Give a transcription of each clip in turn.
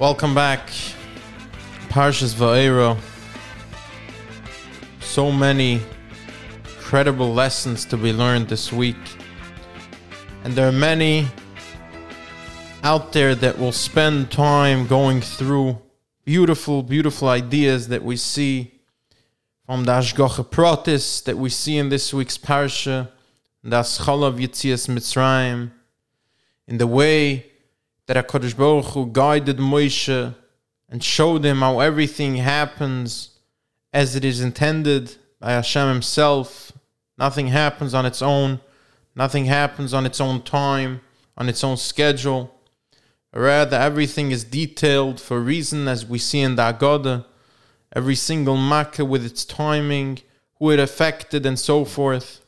Welcome back. Parshas Va'era. So many incredible lessons to be learned this week. And there are many out there that will spend time going through beautiful, beautiful ideas that we see from the Hashgacha Pratis, that we see in this week's Parsha, in the Aschala B'Yetzias Mitzrayim, in the way that HaKadosh Baruch Hu guided Moshe and showed him how everything happens as it is intended by Hashem himself. Nothing happens on its own. Nothing happens on its own time, on its own schedule. Rather, everything is detailed for a reason, as we see in the Haggadah. Every single Makkah with its timing, who it affected, and so forth.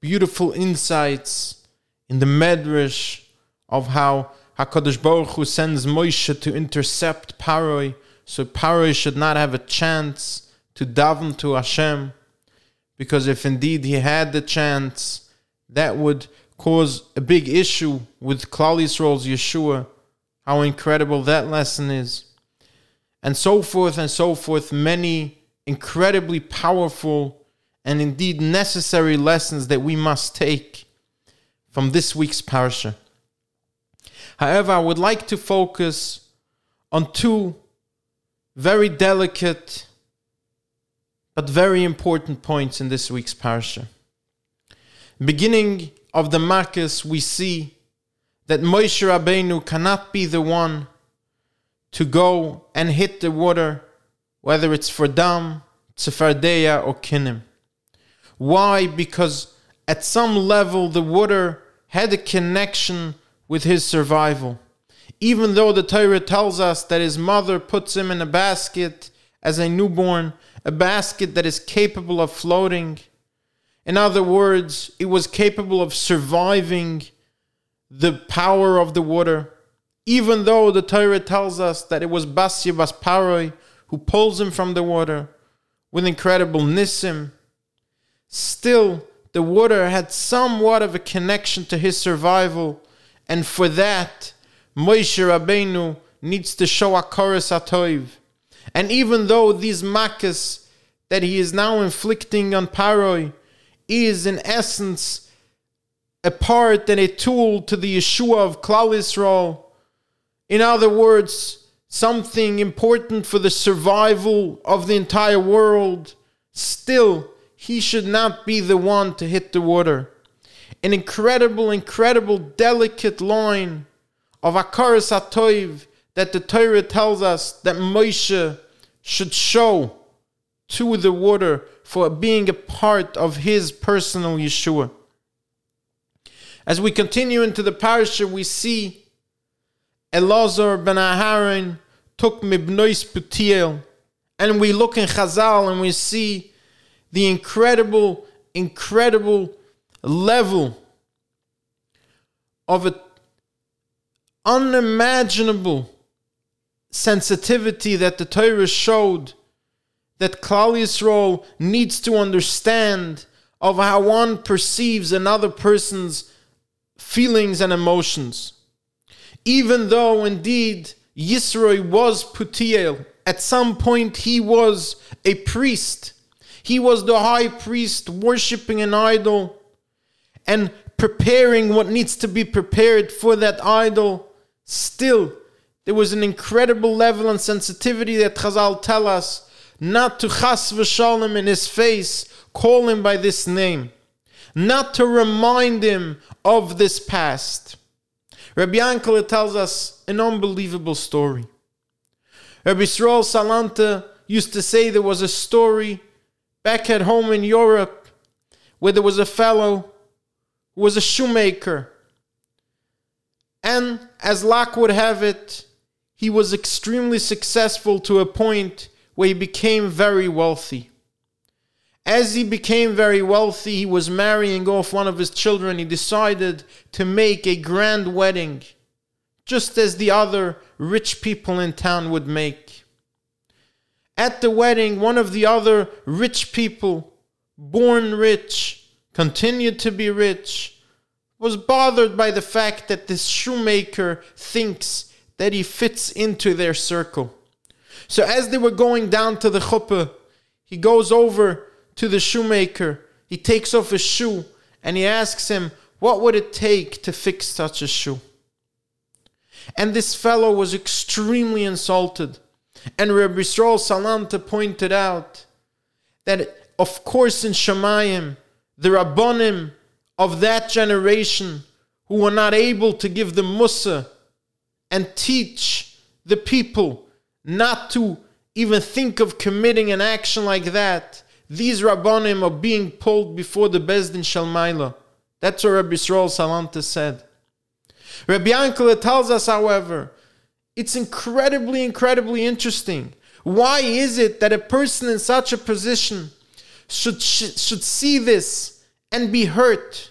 Beautiful insights in the Medrash of how HaKadosh Baruch Hu sends Moshe to intercept Paroi, so Paroi should not have a chance to daven to Hashem, because if indeed he had the chance, that would cause a big issue with Klal Yisrael's Yeshua. How incredible that lesson is. And so forth and so forth, many incredibly powerful and indeed necessary lessons that we must take from this week's Parsha. However, I would like to focus on two very delicate but very important points in this week's Parsha. Beginning of the Makas, we see that Moshe Rabbeinu cannot be the one to go and hit the water, whether it's for dam, tsefardeya, or kinim. Why? Because at some level the water had a connection with his survival. Even though the Torah tells us that his mother puts him in a basket as a newborn, a basket that is capable of floating. In other words, it was capable of surviving the power of the water. Even though the Torah tells us that it was Basia Basparoi who pulls him from the water with incredible nissim, still the water had somewhat of a connection to his survival. And for that, Moshe Rabbeinu needs to show Akaris Atoiv. And even though these makas that he is now inflicting on Paroi is in essence a part and a tool to the Yeshua of Klal Yisrael, in other words, something important for the survival of the entire world, still, he should not be the one to hit the water. An incredible, incredible, delicate line of Akaris Atoiv that the Torah tells us that Moshe should show to the water for being a part of his personal Yeshua. As we continue into the parasha, we see Elazar ben Aharon took Mibnois Putiel, and we look in Chazal and we see the incredible, incredible level of an unimaginable sensitivity that the Torah showed that Klal Yisrael needs to understand of how one perceives another person's feelings and emotions. Even though indeed Yisroel was Putiel, at some point he was a priest. He was the high priest worshipping an idol and preparing what needs to be prepared for that idol. Still, there was an incredible level and sensitivity that Chazal tell us not to chas v'shalom in his face, call him by this name, not to remind him of this past. Rabbi Yankele tells us an unbelievable story. Rabbi Yisrael Salanter used to say there was a story back at home in Europe where there was a fellow was a shoemaker, and as luck would have it, he was extremely successful to a point where he became very wealthy. As he became very wealthy, he was marrying off one of his children. He decided to make a grand wedding, just as the other rich people in town would make. At the wedding, one of the other rich people, born rich, continued to be rich, was bothered by the fact that this shoemaker thinks that he fits into their circle. So as they were going down to the chuppah, he goes over to the shoemaker, he takes off his shoe, and he asks him, what would it take to fix such a shoe? And this fellow was extremely insulted. And Rabbi Yisrael Salanter pointed out that, of course, in Shemayim, the Rabbonim of that generation who were not able to give the Musa and teach the people not to even think of committing an action like that, these Rabbonim are being pulled before the Bezdin Shalmaila. That's what Rabbi Yisrael Salanter said. Rabbi Yankele tells us, however, it's incredibly, incredibly interesting. Why is it that a person in such a position should see this and be hurt?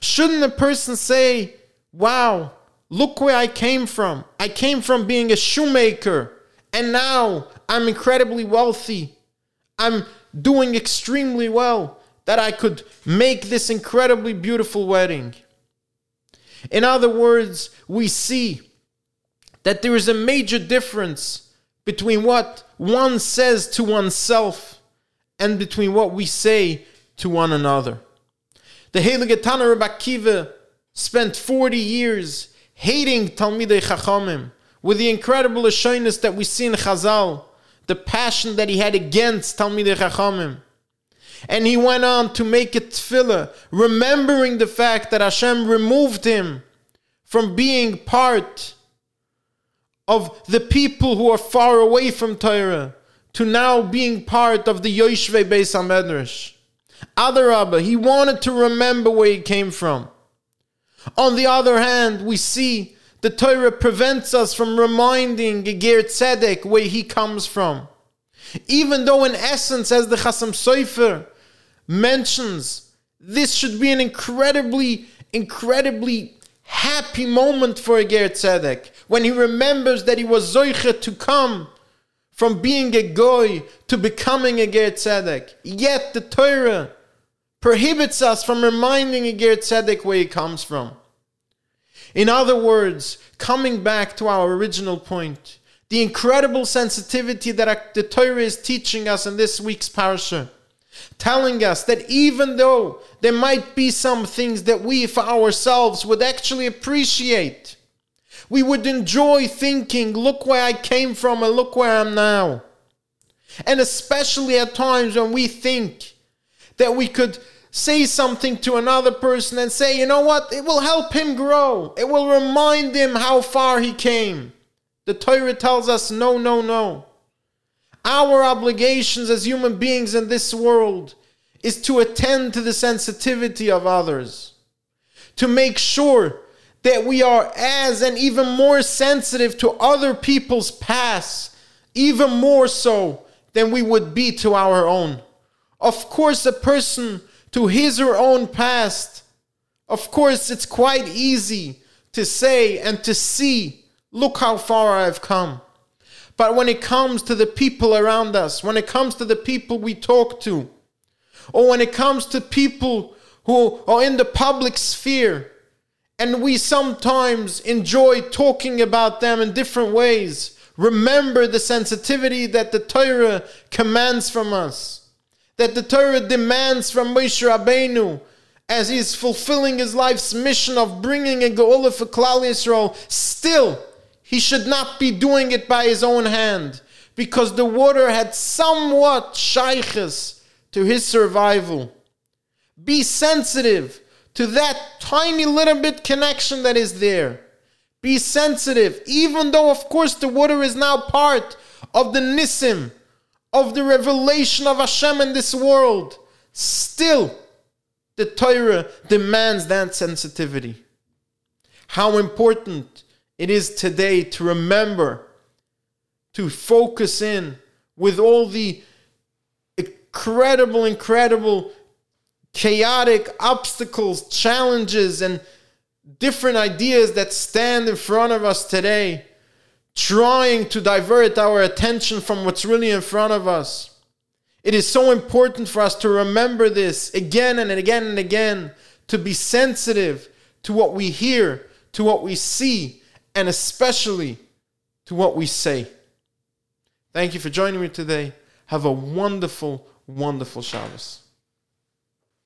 Shouldn't a person say, wow, look where I came from. I came from being a shoemaker, and now I'm incredibly wealthy. I'm doing extremely well that I could make this incredibly beautiful wedding. In other words, we see that there is a major difference between what one says to oneself and between what we say to one another. The Heilige Tana Reb Akiva spent 40 years hating Talmidei Chachamim with the incredible assurance that we see in Chazal, the passion that he had against Talmidei Chachamim. And he went on to make a tefillah, remembering the fact that Hashem removed him from being part of the people who are far away from Torah, to now being part of the Yoshvei Beis HaMedrash. Adarabba, he wanted to remember where he came from. On the other hand, we see the Torah prevents us from reminding Eger Tzedek where he comes from. Even though in essence, as the Chassam Sofer mentions, this should be an incredibly, incredibly happy moment for Eger Tzedek, when he remembers that he was Zoicha to come from being a Goy to becoming a Ger Tzedek. Yet the Torah prohibits us from reminding a Ger Tzedek where he comes from. In other words, coming back to our original point, the incredible sensitivity that the Torah is teaching us in this week's parasha, telling us that even though there might be some things that we for ourselves would actually appreciate, we would enjoy thinking, look where I came from and look where I am now. And especially at times when we think that we could say something to another person and say, you know what, it will help him grow. It will remind him how far he came. The Torah tells us, no, no, no. Our obligations as human beings in this world is to attend to the sensitivity of others, to make sure that we are as and even more sensitive to other people's past, even more so than we would be to our own. Of course, a person to his or her own past, of course, it's quite easy to say and to see, look how far I've come. But when it comes to the people around us, when it comes to the people we talk to, or when it comes to people who are in the public sphere, and we sometimes enjoy talking about them in different ways, remember the sensitivity that the Torah commands from us, that the Torah demands from Moshe Rabbeinu, as he is fulfilling his life's mission of bringing a Geula for Klal Yisrael. Still, he should not be doing it by his own hand, because the water had somewhat shaykhis to his survival. Be sensitive to that tiny little bit connection that is there. Be sensitive, even though of course the water is now part of the nissim, of the revelation of Hashem in this world. Still, the Torah demands that sensitivity. How important it is today to remember, to focus in with all the incredible, incredible chaotic obstacles, challenges, and different ideas that stand in front of us today, trying to divert our attention from what's really in front of us. It is so important for us to remember this again and again and again, to be sensitive to what we hear, to what we see, and especially to what we say. Thank you for joining me today. Have a wonderful, wonderful Shabbos.